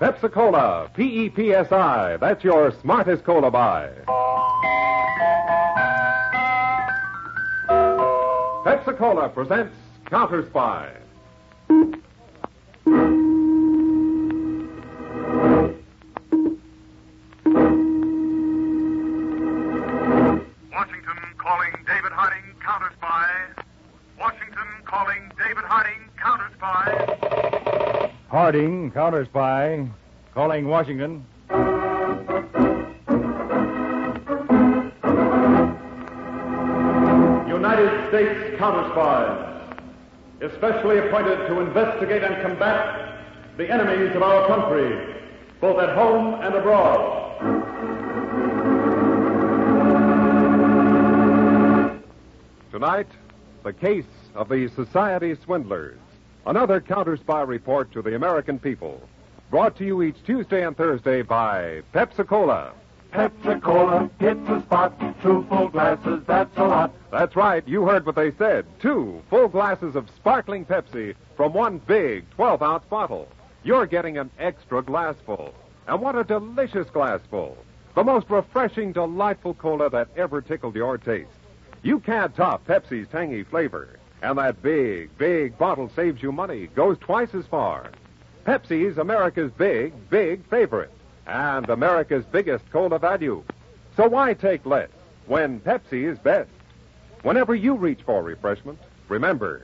Pepsi-Cola, P-E-P-S-I, that's your smartest cola buy. Pepsi-Cola presents Counterspy. Harding, Counterspy, calling Washington. United States Counterspies, especially appointed to investigate and combat the enemies of our country, both at home and abroad. Tonight, the case of the Society Swindlers. Another Counterspy report to the American people. Brought to you each Tuesday and Thursday by Pepsi-Cola. Pepsi-Cola hits the spot. 2 full glasses, that's a lot. That's right, you heard what they said. 2 full glasses of sparkling Pepsi from one big 12-ounce bottle. You're getting an extra glassful. And what a delicious glassful. The most refreshing, delightful cola that ever tickled your taste. You can't top Pepsi's tangy flavor. And that big, big bottle saves you money, goes twice as far. Pepsi's America's big, big favorite, and America's biggest cola value. So why take less when Pepsi is best? Whenever you reach for refreshment, remember,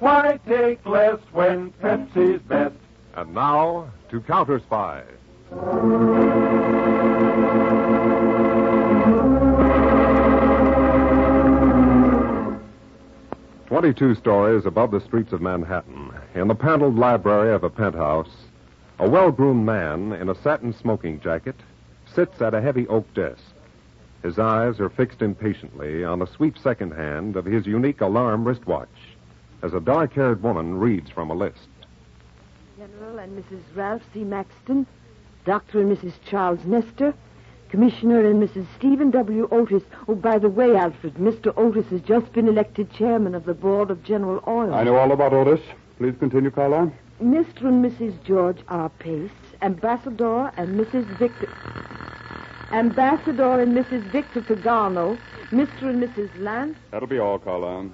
why take less when Pepsi's best? And now, to Counterspy. Twenty-two stories above the streets of Manhattan, in the paneled library of a penthouse, a well-groomed man in a satin smoking jacket sits at a heavy oak desk. His eyes are fixed impatiently on the sweep second hand of his unique alarm wristwatch as a dark-haired woman reads from a list. General and Mrs. Ralph C. Maxton, Dr. and Mrs. Charles Nestor, Commissioner and Mrs. Stephen W. Otis. Oh, by the way, Alfred, Mr. Otis has just been elected chairman of the board of General Oil. I know all about Otis. Please continue, Carla. Mr. and Mrs. George R. Pace, Ambassador and Mrs. Victor... Ambassador and Mrs. Victor Pagano, Mr. and Mrs. Lance... That'll be all, Carla.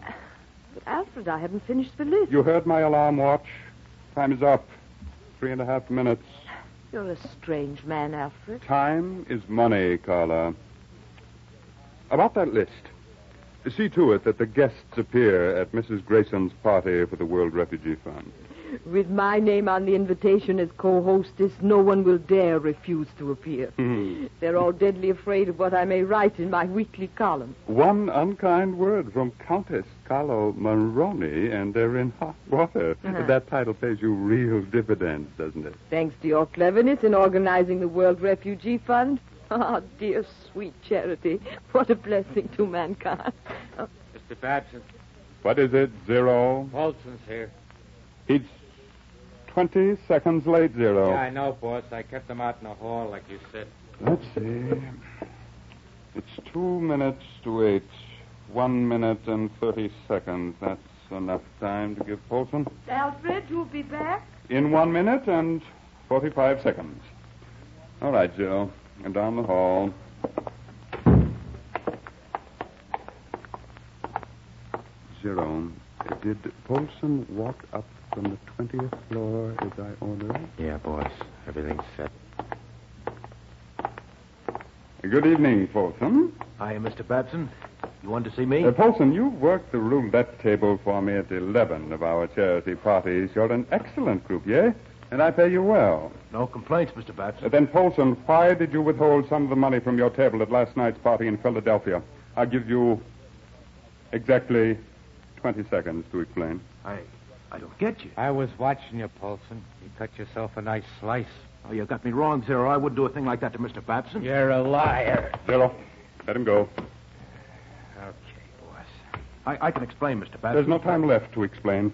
But, Alfred, I haven't finished the list. You heard my alarm watch. Time is up. 3.5 minutes. You're a strange man, Alfred. Time is money, Carla. About that list, see to it that the guests appear at Mrs. Grayson's party for the World Refugee Fund. With my name on the invitation as co-hostess, no one will dare refuse to appear. Mm. They're all deadly afraid of what I may write in my weekly column. One unkind word from Countess Carla Moroni, and they're in hot water. Uh-huh. That title pays you real dividends, doesn't it? Thanks to your cleverness in organizing the World Refugee Fund. Ah, oh, dear sweet charity. What a blessing to mankind. Oh. Mr. Babson. What is it, Zero? Paulson's here. He's 20 seconds late, Zero. Yeah, I know, boss. I kept him out in the hall, like you said. Let's see. It's 2 minutes to 8. 1 minute and 30 seconds. That's enough time to give Paulson. Alfred, you'll be back? In 1 minute and 45 seconds. All right, Zero. And down the hall. Zero, did Paulson walk up from the 20th floor, as I ordered? Yeah, boss. Everything's set. Good evening, Paulson. Hi, Mr. Babson. You wanted to see me? Paulson, you worked the room that table for me at 11 of our charity parties. You're an excellent group, yeah? And I pay you well. No complaints, Mr. Babson. Then, Paulson, why did you withhold some of the money from your table at last night's party in Philadelphia? I'll give you exactly 20 seconds to explain. I don't get you. I was watching you, Paulson. You cut yourself a nice slice. Oh, you got me wrong, Zero. I wouldn't do a thing like that to Mr. Babson. You're a liar. Zero, let him go. Okay, boss. I can explain, Mr. Babson. There's no time left to explain.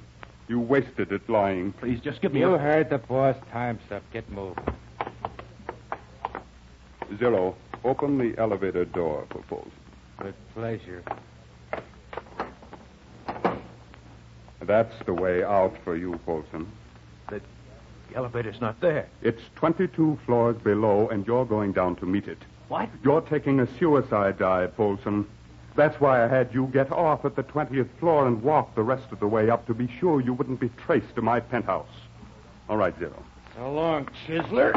You wasted it lying. Please, just give me a... You heard the boss. Time's up. Get moving. Zero, open the elevator door for Paulson. With pleasure. That's the way out for you, Paulson. The The elevator's not there. It's 22 floors below, and you're going down to meet it. What? You're taking a suicide dive, Paulson. That's why I had you get off at the 20th floor and walk the rest of the way up to be sure you wouldn't be traced to my penthouse. All right, Zero. So long, Chisler.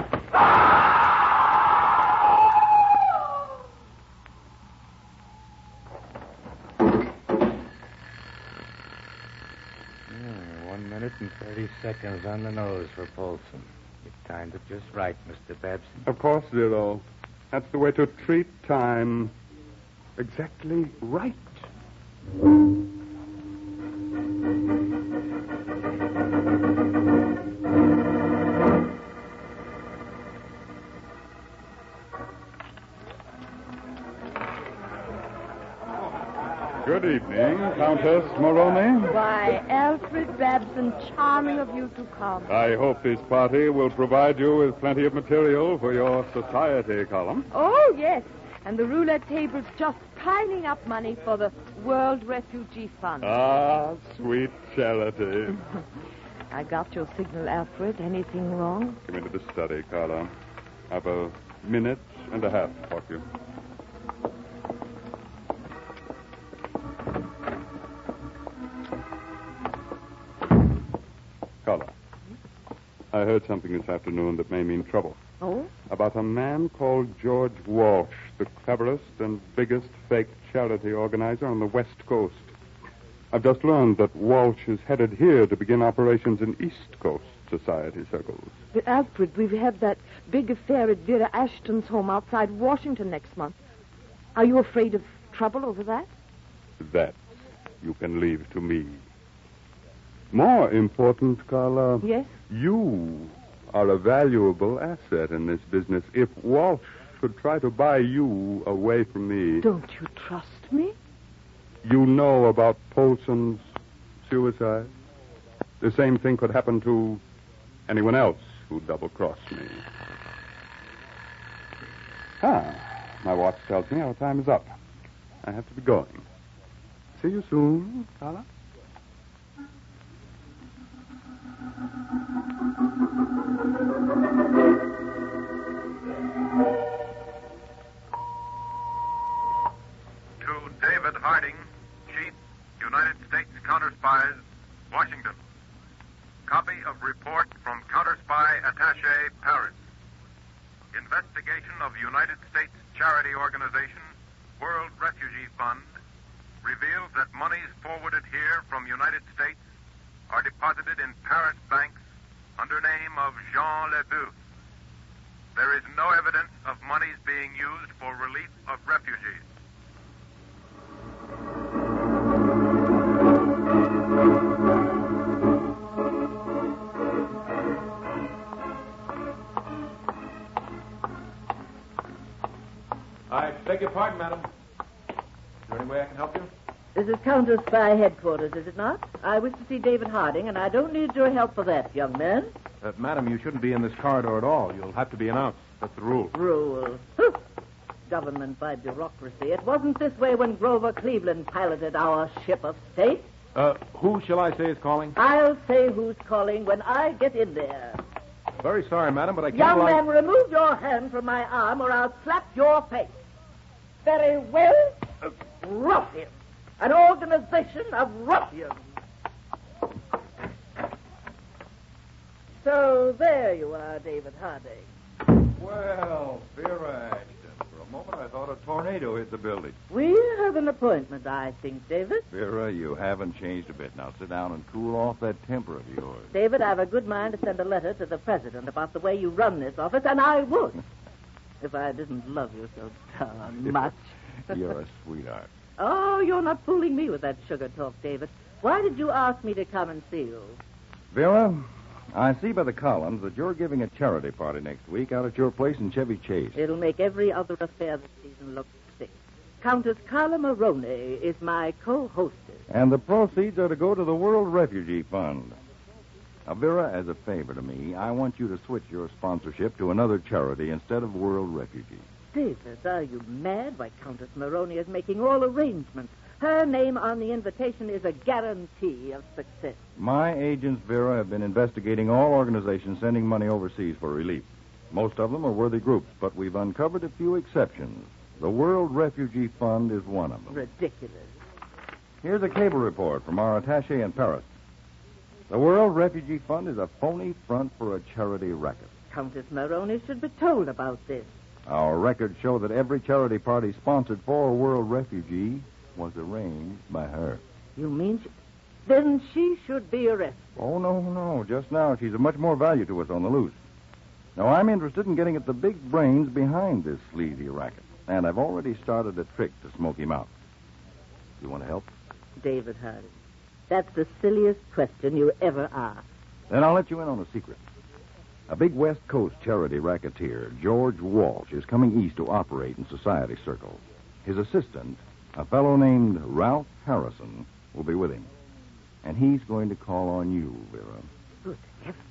Yeah, 1 minute and 30 seconds on the nose for Paulson. You timed it just right, Mr. Babson. Of course, Zero. That's the way to treat time. Exactly right. Good evening, Countess Moroni. Why, Alfred Babson, charming of you to come. I hope this party will provide you with plenty of material for your society column. Oh, yes. And the roulette table's just piling up money for the World Refugee Fund. Ah, sweet charity. I got your signal, Alfred. Anything wrong? Come into the study, Carla. I have a minute and a half to talk to you. Carla, I heard something this afternoon that may mean trouble. Oh? About a man called George Walsh, the cleverest and biggest fake charity organizer on the West Coast. I've just learned that Walsh is headed here to begin operations in East Coast society circles. But, Alfred, we have that big affair at Vera Ashton's home outside Washington next month. Are you afraid of trouble over that? That you can leave to me. More important, Carla... Yes? You... are a valuable asset in this business. If Walsh should try to buy you away from me... Don't you trust me? You know about Paulson's suicide? The same thing could happen to anyone else who double-crossed me. My watch tells me our time is up. I have to be going. See you soon, Carla. To David Harding, Chief, United States Counterspies, Washington. Copy of report from Counterspy Attaché, Paris. Investigation of United States Charity Organization, World Refugee Fund, reveals that monies forwarded here from United States are deposited in Paris banks under name of Jean Leboeuf. There is no evidence of monies being used for relief of refugees. I beg your pardon, madam. Is there any way I can help you? This is Counterspy headquarters, is it not? I wish to see David Harding, and I don't need your help for that, young man. Madam, you shouldn't be in this corridor at all. You'll have to be announced. That's the rule. Rule. Government by bureaucracy. It wasn't this way when Grover Cleveland piloted our ship of state. Who shall I say is calling? I'll say who's calling when I get in there. Very sorry, madam, but I can't... Young man, remove your hand from my arm or I'll slap your face. Very well. Rough him. An organization of ruffians. So there you are, David Harding. Well, Vera Ashton, for a moment I thought a tornado hit the building. We have an appointment, I think, David. Vera, you haven't changed a bit. Now sit down and cool off that temper of yours. David, I've a good mind to send a letter to the president about the way you run this office, and I would. If I didn't love you so darn much. You're a sweetheart. Oh, you're not fooling me with that sugar talk, David. Why did you ask me to come and see you? Vera, I see by the columns that you're giving a charity party next week out at your place in Chevy Chase. It'll make every other affair this season look sick. Countess Carla Moroni is my co-hostess. And the proceeds are to go to the World Refugee Fund. Now, Vera, as a favor to me, I want you to switch your sponsorship to another charity instead of World Refugee. David, are you mad? Why, Countess Moroni is making all arrangements. Her name on the invitation is a guarantee of success. My agents, Vera, have been investigating all organizations sending money overseas for relief. Most of them are worthy groups, but we've uncovered a few exceptions. The World Refugee Fund is one of them. Ridiculous. Here's a cable report from our attaché in Paris. The World Refugee Fund is a phony front for a charity racket. Countess Moroni should be told about this. Our records show that every charity party sponsored for a world refugee was arranged by her. You mean she... Then she should be arrested. Oh, no. Just now, she's of much more value to us on the loose. Now, I'm interested in getting at the big brains behind this sleazy racket. And I've already started a trick to smoke him out. You want to help? David Harding, that's the silliest question you ever asked. Then I'll let you in on a secret. A big West Coast charity racketeer, George Walsh, is coming east to operate in society circles. His assistant, a fellow named Ralph Harrison, will be with him. And he's going to call on you, Vera. Good heavens.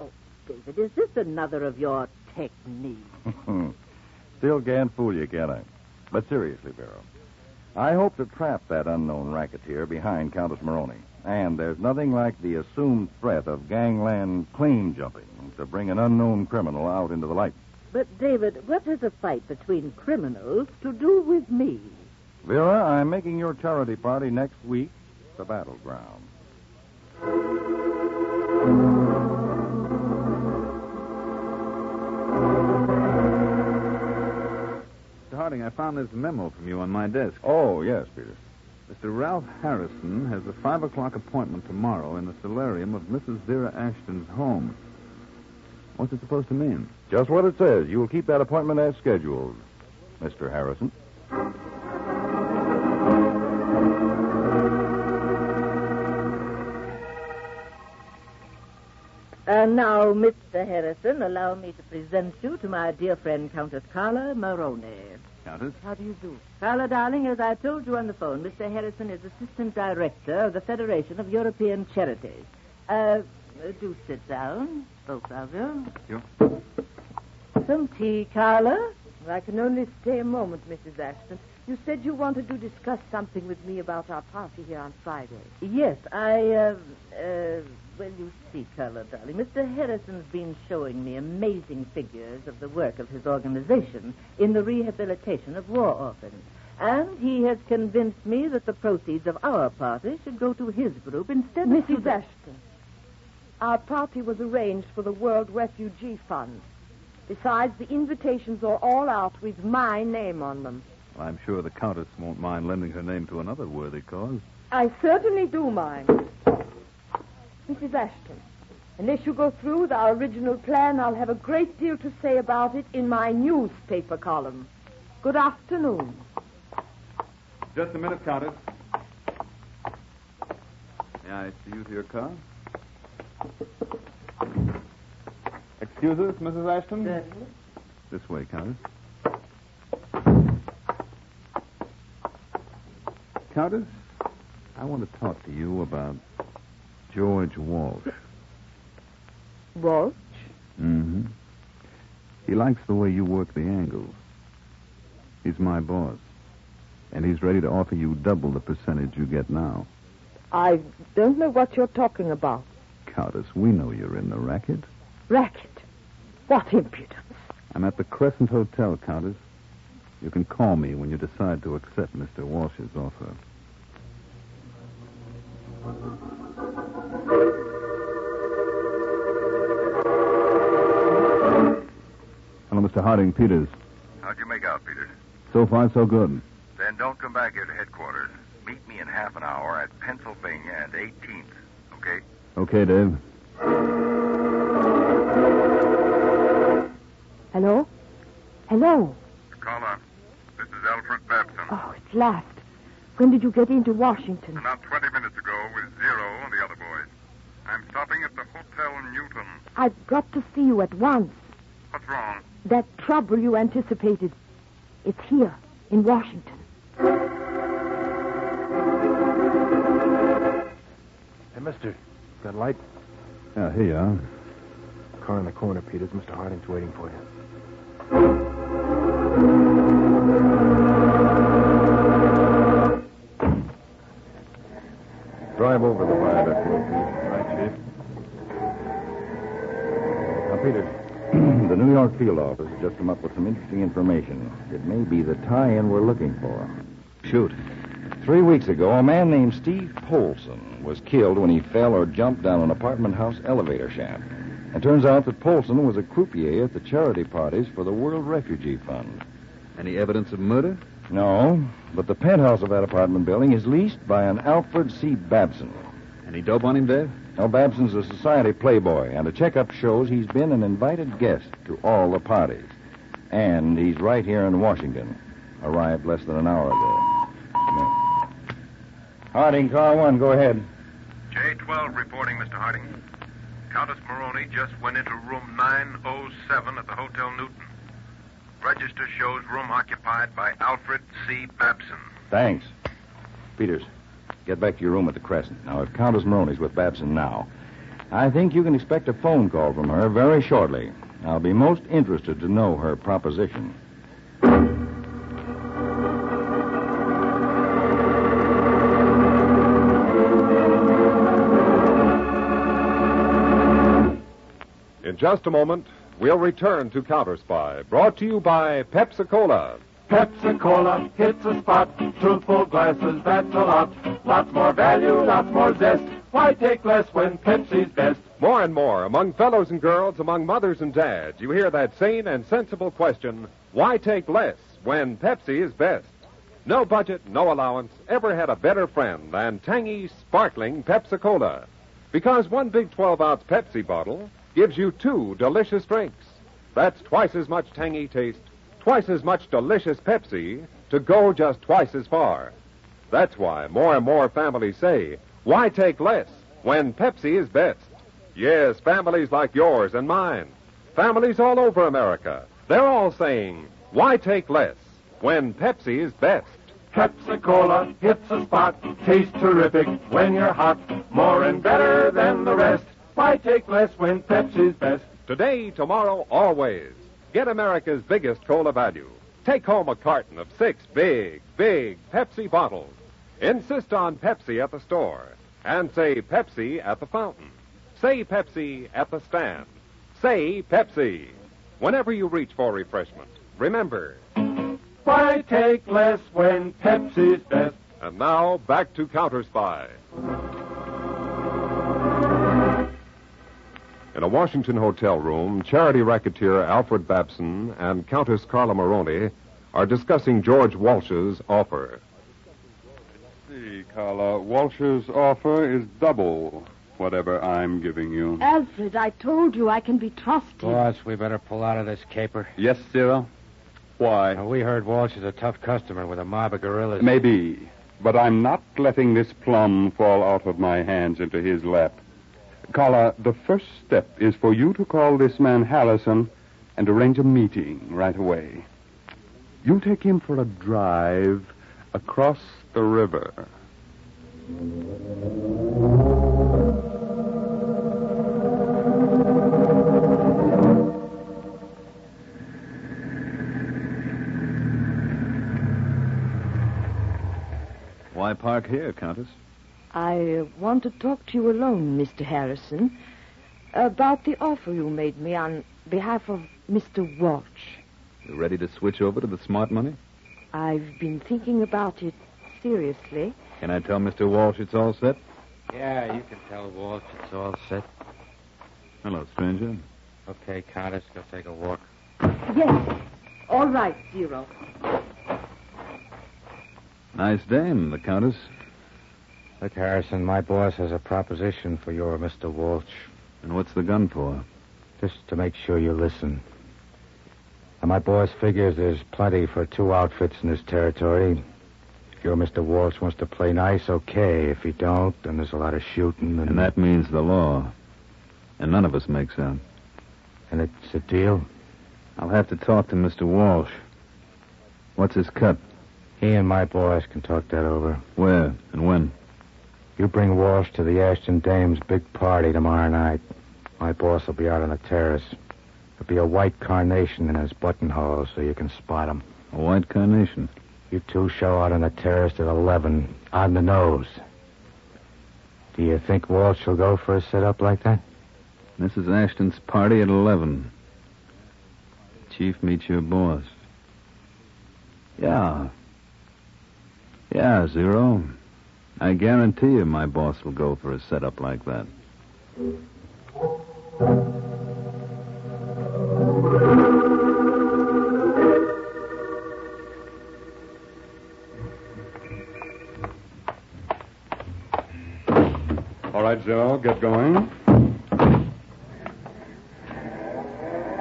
Oh, David, is this another of your techniques? Still can't fool you, can I? But seriously, Vera, I hope to trap that unknown racketeer behind Countess Moroni. And there's nothing like the assumed threat of gangland claim jumping to bring an unknown criminal out into the light. But, David, what has a fight between criminals to do with me? Vera, I'm making your charity party next week the battleground. Mr. Harding, I found this memo from you on my desk. Oh, yes, Peter. Mr. Ralph Harrison has a 5:00 appointment tomorrow in the solarium of Mrs. Vera Ashton's home. What's it supposed to mean? Just what it says. You will keep that appointment as scheduled, Mr. Harrison. And now, Mr. Harrison, allow me to present you to my dear friend, Countess Carla Moroni. Countess? How do you do? Carla, darling, as I told you on the phone, Mr. Harrison is Assistant Director of the Federation of European Charities. Do sit down, both of you. Thank you. Some tea, Carla? I can only stay a moment, Mrs. Ashton. You said you wanted to discuss something with me about our party here on Friday. Yes, well, you see, Carla, darling, Mr. Harrison's been showing me amazing figures of the work of his organization in the rehabilitation of war orphans. And he has convinced me that the proceeds of our party should go to his group instead of... Mrs. Ashton, our party was arranged for the World Refugee Fund. Besides, the invitations are all out with my name on them. Well, I'm sure the Countess won't mind lending her name to another worthy cause. I certainly do mind. Mrs. Ashton, unless you go through with our original plan, I'll have a great deal to say about it in my newspaper column. Good afternoon. Just a minute, Countess. May I see you to your car? Excuse us, Mrs. Ashton? Certainly. This way, Countess. Countess, I want to talk to you about George Walsh. Walsh? Mm-hmm. He likes the way you work the angles. He's my boss, and he's ready to offer you double the percentage you get now. I don't know what you're talking about. Countess, we know you're in the racket. Racket? What impudence. I'm at the Crescent Hotel, Countess. You can call me when you decide to accept Mr. Walsh's offer. Hello, Mr. Harding, Peters. How'd you make out, Peters? So far, so good. Then don't come back here to headquarters. Meet me in half an hour at Pennsylvania and 18th, okay? Okay, Dave. Hello? Hello? Carla, this is Alfred Babson. Oh, at last. When did you get into Washington? About 20 minutes ago with Zero and the other boys. I'm stopping at the Hotel Newton. I've got to see you at once. What's wrong? That trouble you anticipated. It's here, in Washington. Hey, mister, got a light? Yeah, here you are. Car in the corner, Peters. Mr. Harding's waiting for you. drive over the viaduct will be. Right, Chief. Now, Peter, the New York field office has just come up with some interesting information. It may be the tie-in we're looking for. Shoot. 3 weeks ago, a man named Steve Paulson was killed when he fell or jumped down an apartment house elevator shaft. It turns out that Paulson was a croupier at the charity parties for the World Refugee Fund. Any evidence of murder? No, but the penthouse of that apartment building is leased by an Alfred C. Babson. Any dope on him, Dave? No, Babson's a society playboy, and a checkup shows he's been an invited guest to all the parties. And he's right here in Washington. Arrived less than an hour ago. No. Harding, car one, go ahead. J-12 reporting, Mr. Harding. Countess Moroni just went into room 907 at the Hotel Newton. Register shows room occupied by Alfred C. Babson. Thanks. Peters, get back to your room at the Crescent. Now, if Countess Moroni's with Babson now, I think you can expect a phone call from her very shortly. I'll be most interested to know her proposition. In just a moment, we'll return to Counterspy, brought to you by Pepsi-Cola. Pepsi-Cola hits a spot. Truthful glasses, that's a lot. Lots more value, lots more zest. Why take less when Pepsi's best? More and more, among fellows and girls, among mothers and dads, you hear that sane and sensible question, why take less when Pepsi is best? No budget, no allowance ever had a better friend than tangy, sparkling Pepsi-Cola. Because one big 12-ounce Pepsi bottle gives you two delicious drinks. That's twice as much tangy taste, twice as much delicious Pepsi to go just twice as far. That's why more and more families say, why take less when Pepsi is best? Yes, families like yours and mine, families all over America, they're all saying, why take less when Pepsi is best? Pepsi-Cola hits a spot, tastes terrific when you're hot, more and better than the rest. Why take less when Pepsi's best? Today, tomorrow, always. Get America's biggest cola value. Take home a carton of 6 big, big Pepsi bottles. Insist on Pepsi at the store. And say Pepsi at the fountain. Say Pepsi at the stand. Say Pepsi. Whenever you reach for refreshment, remember, why take less when Pepsi's best? And now, back to Counterspy. In a Washington hotel room, charity racketeer Alfred Babson and Countess Carla Moroni are discussing George Walsh's offer. Let's see, Carla, Walsh's offer is double whatever I'm giving you. Alfred, I told you I can be trusted. Boss, we better pull out of this caper. Yes, Cyril? Why? Now, we heard Walsh is a tough customer with a mob of gorillas. Maybe, but I'm not letting this plum fall out of my hands into his lap. Carla, the first step is for you to call this man Harrison and arrange a meeting right away. You take him for a drive across the river. Why park here, Countess? I want to talk to you alone, Mr. Harrison, about the offer you made me on behalf of Mr. Walsh. You ready to switch over to the smart money? I've been thinking about it seriously. Can I tell Mr. Walsh it's all set? Yeah, you can tell Walsh it's all set. Hello, stranger. Okay, Countess, go take a walk. Yes. All right, Zero. Nice dame, the Countess. Look, Harrison, my boss has a proposition for your Mr. Walsh. And what's the gun for? Just to make sure you listen. And my boss figures there's plenty for two outfits in this territory. If your Mr. Walsh wants to play nice, okay. If he don't, then there's a lot of shooting. And that means the law. And none of us makes out. And it's a deal? I'll have to talk to Mr. Walsh. What's his cut? He and my boss can talk that over. Where and when? You bring Walsh to the Ashton Dame's big party tomorrow night. My boss will be out on the terrace. There'll be a white carnation in his buttonhole so you can spot him. A white carnation? You two show out on the terrace at 11, on the nose. Do you think Walsh will go for a sit-up like that? Mrs. Ashton's party at 11. Chief meets your boss. Yeah, Zero. I guarantee you my boss will go for a set-up like that. All right, Zero, get going.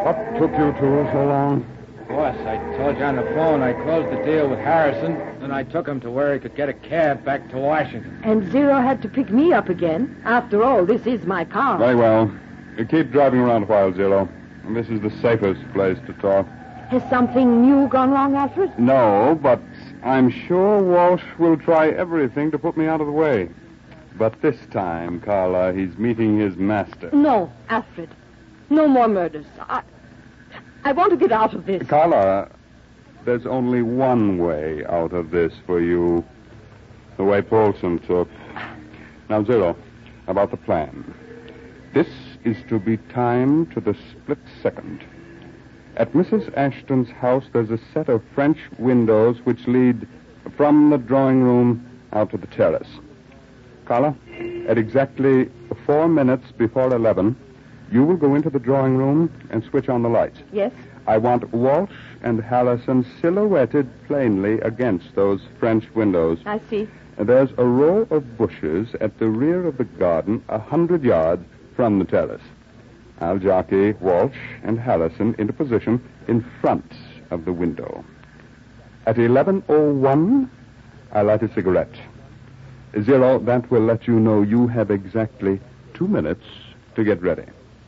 What took you two so long? Boss, I told you on the phone I closed the deal with Harrison, and I took him to where he could get a cab back to Washington. And Zero had to pick me up again. After all, this is my car. Very well. You keep driving around a while, Zero. And this is the safest place to talk. Has something new gone wrong, Alfred? No, but I'm sure Walsh will try everything to put me out of the way. But this time, Carla, he's meeting his master. No, Alfred. No more murders. I want to get out of this. Carla, there's only one way out of this for you. The way Paulson took. Now, Zero, about the plan. This is to be timed to the split second. At Mrs. Ashton's house, there's a set of French windows which lead from the drawing room out to the terrace. Carla, at exactly 4 minutes before 11... you will go into the drawing room and switch on the lights. Yes. I want Walsh and Harrison silhouetted plainly against those French windows. I see. There's a row of bushes at the rear of the garden, 100 yards from the terrace. I'll jockey Walsh and Harrison into position in front of the window. At 11:01, I light a cigarette. Zero, that will let you know you have exactly 2 minutes to get ready.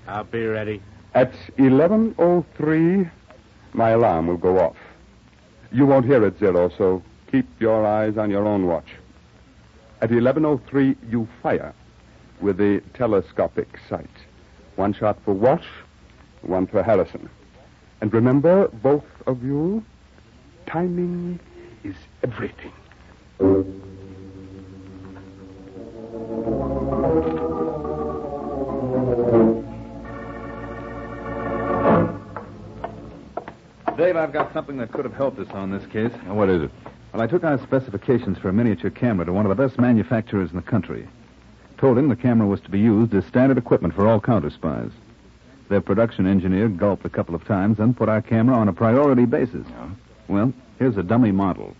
I'll be ready. At 11:03, my alarm will go off. You won't hear it, Zero, so keep your eyes on your own watch. At 11:03, you fire with the telescopic sight. One shot for Walsh, one for Harrison. And remember, both of you, timing is everything. Dave, I've got something that could have helped us on this case. And what is it? Well, I took our specifications for a miniature camera to one of the best manufacturers in the country. Told him the camera was to be used as standard equipment for all counter spies. Their production engineer gulped a couple of times, then put our camera on a priority basis. Yeah. Well, here's a dummy model.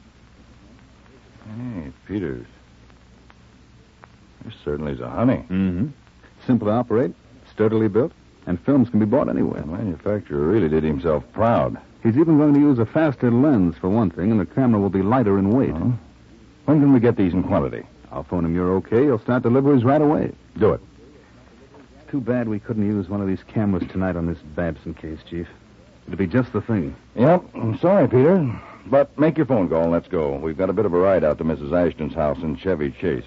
Hey, Peters. This certainly is a honey. Mm-hmm. Simple to operate, sturdily built, and films can be bought anywhere. The manufacturer really did himself proud. He's even going to use a faster lens, for one thing, and the camera will be lighter in weight. Uh-huh. When can we get these in quantity? I'll phone him you're okay. He'll start deliveries right away. Do it. It's too bad we couldn't use one of these cameras tonight on this Babson case, Chief. It'd be just the thing. Yep. I'm sorry, Peter. But make your phone call and let's go. We've got a bit of a ride out to Mrs. Ashton's house in Chevy Chase.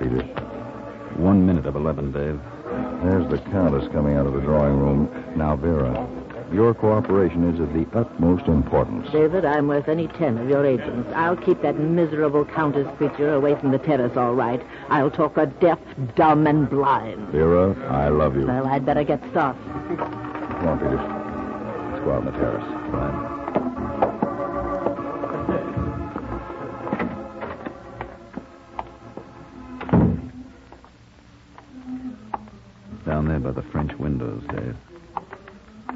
Peter. 1 minute of 11, Dave. There's the countess coming out of the drawing room. Now, Vera, your cooperation is of the utmost importance. David, I'm worth any 10 of your agents. I'll keep that miserable countess creature away from the terrace, all right. I'll talk her deaf, dumb, and blind. Vera, I love you. Well, I'd better get started. Come on, Peter. Let's go out on the terrace. All right. Down there by the French windows, Dave.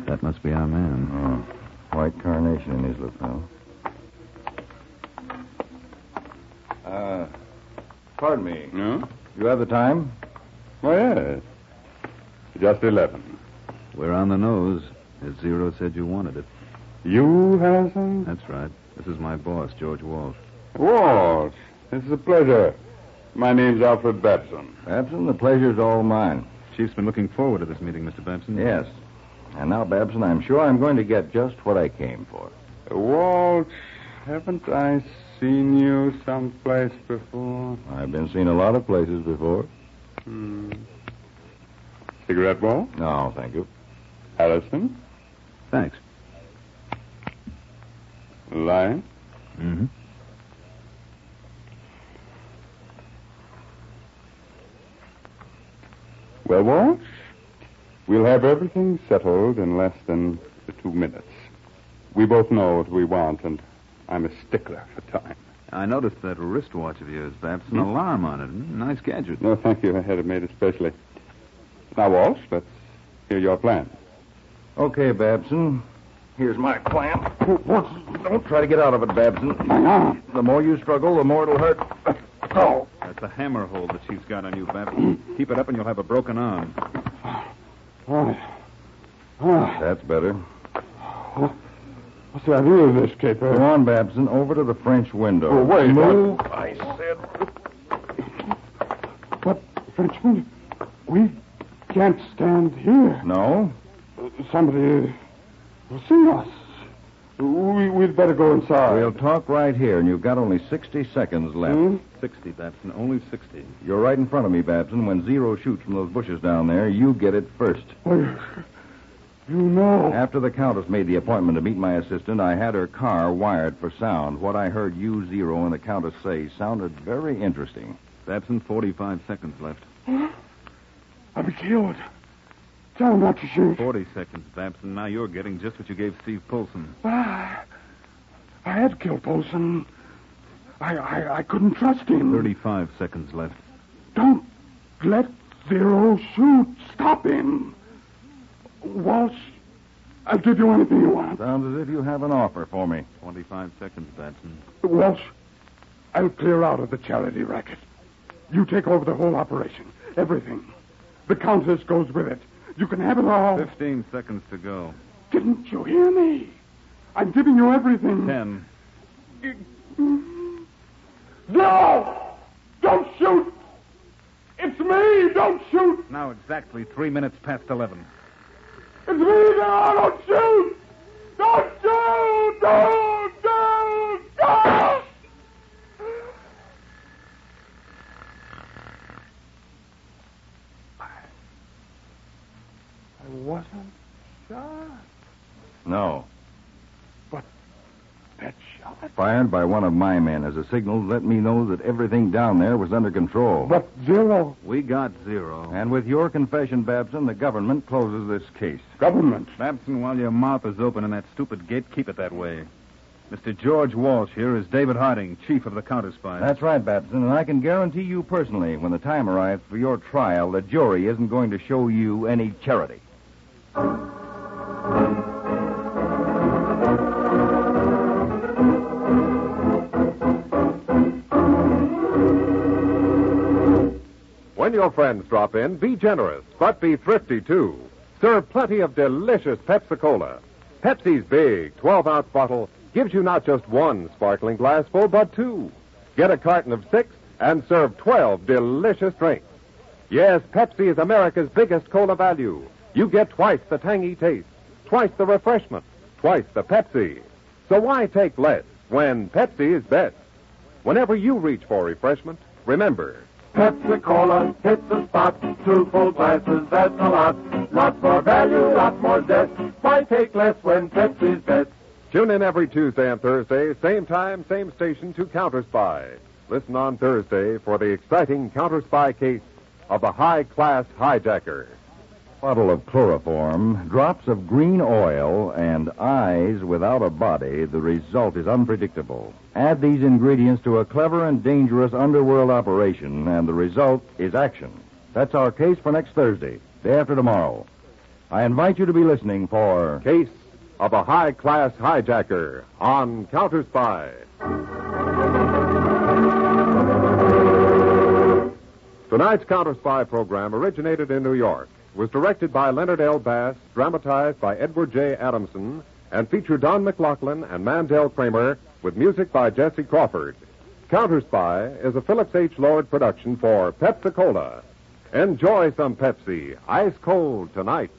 That must be our man. Oh, white carnation in his lapel. Pardon me. No? You have the time? Well, yes. Just 11. We're on the nose, as Zero said you wanted it. You, Harrison? That's right. This is my boss, George Walsh. Walsh? This is a pleasure. My name's Alfred Babson. Babson, the pleasure's all mine. Chief's been looking forward to this meeting, Mr. Babson. Yes. And now, Babson, I'm sure I'm going to get just what I came for. Walt, haven't I seen you someplace before? I've been seen a lot of places before. Cigarette roll? No, thank you. Harrison? Thanks. Lyon? Mm-hmm. Well, Walsh, we'll have everything settled in less than 2 minutes. We both know what we want, and I'm a stickler for time. I noticed that wristwatch of yours, Babs, an alarm on it. Nice gadget. No, thank you. I had it made especially. Now, Walsh, let's hear your plan. Okay, Babson. Here's my plan. Don't try to get out of it, Babson. The more you struggle, the more it'll hurt. Oh. That's a hammer hole that she's got on you, Babson. Keep it up and you'll have a broken arm. That's better. What's the idea of this, Caper? Come on, Babson, over to the French window. Oh, wait. Move. I said... But, Frenchman, we can't stand here. No? Somebody will see us. We'd better go inside. We'll talk right here, and you've got only 60 seconds left. 60, Babson, only 60. You're right in front of me, Babson. When Zero shoots from those bushes down there, you get it first. Well, you know... After the Countess made the appointment to meet my assistant, I had her car wired for sound. What I heard you, Zero, and the Countess say sounded very interesting. Babson, 45 seconds left. I'll be killed. Tell him not to shoot. 40 seconds, Babson. Now you're getting just what you gave Steve Paulson. Well, I had killed Paulson. I couldn't trust him. 35 seconds left. Don't let Zero shoot. Stop him. Walsh, I'll give you anything you want. Sounds as if you have an offer for me. 25 seconds, Babson. Walsh, I'll clear out of the charity racket. You take over the whole operation. Everything. The Countess goes with it. You can have it all. 15 seconds to go. Didn't you hear me? I'm giving you everything. 10. No! Don't shoot! It's me! Don't shoot! Now exactly 3 minutes past 11. It's me! No! Don't shoot! Don't shoot! Don't! I wasn't shot. No. But that shot... Fired by one of my men as a signal to let me know that everything down there was under control. But Zero... We got Zero. And with your confession, Babson, the government closes this case. Government? Babson, while your mouth is open in that stupid gate, keep it that way. Mr. George Walsh here is David Harding, chief of the Counterspy. That's right, Babson, and I can guarantee you personally, when the time arrives for your trial, the jury isn't going to show you any charity. When your friends drop in, be generous, but be thrifty, too. Serve plenty of delicious Pepsi-Cola. Pepsi's big 12-ounce bottle gives you not just one sparkling glassful, but two. Get a carton of 6 and serve 12 delicious drinks. Yes, Pepsi is America's biggest cola value. You get twice the tangy taste, twice the refreshment, twice the Pepsi. So why take less when Pepsi is best? Whenever you reach for refreshment, remember... Pepsi-Cola hits the spot. 2 full glasses, that's a lot. Lots more value, lots more zest. Why take less when Pepsi's best? Tune in every Tuesday and Thursday, same time, same station, to Counterspy. Listen on Thursday for the exciting Counterspy case of the high-class hijacker. Bottle of chloroform, drops of green oil, and eyes without a body, the result is unpredictable. Add these ingredients to a clever and dangerous underworld operation, and the result is action. That's our case for next Thursday, day after tomorrow. I invite you to be listening for Case of a High-Class Hijacker on Counterspy. Tonight's Counterspy program originated in New York, was directed by Leonard L. Bass, dramatized by Edward J. Adamson, and featured Don McLaughlin and Mandel Kramer, with music by Jesse Crawford. Counterspy is a Phillips H. Lord production for Pepsi-Cola. Enjoy some Pepsi, ice cold tonight.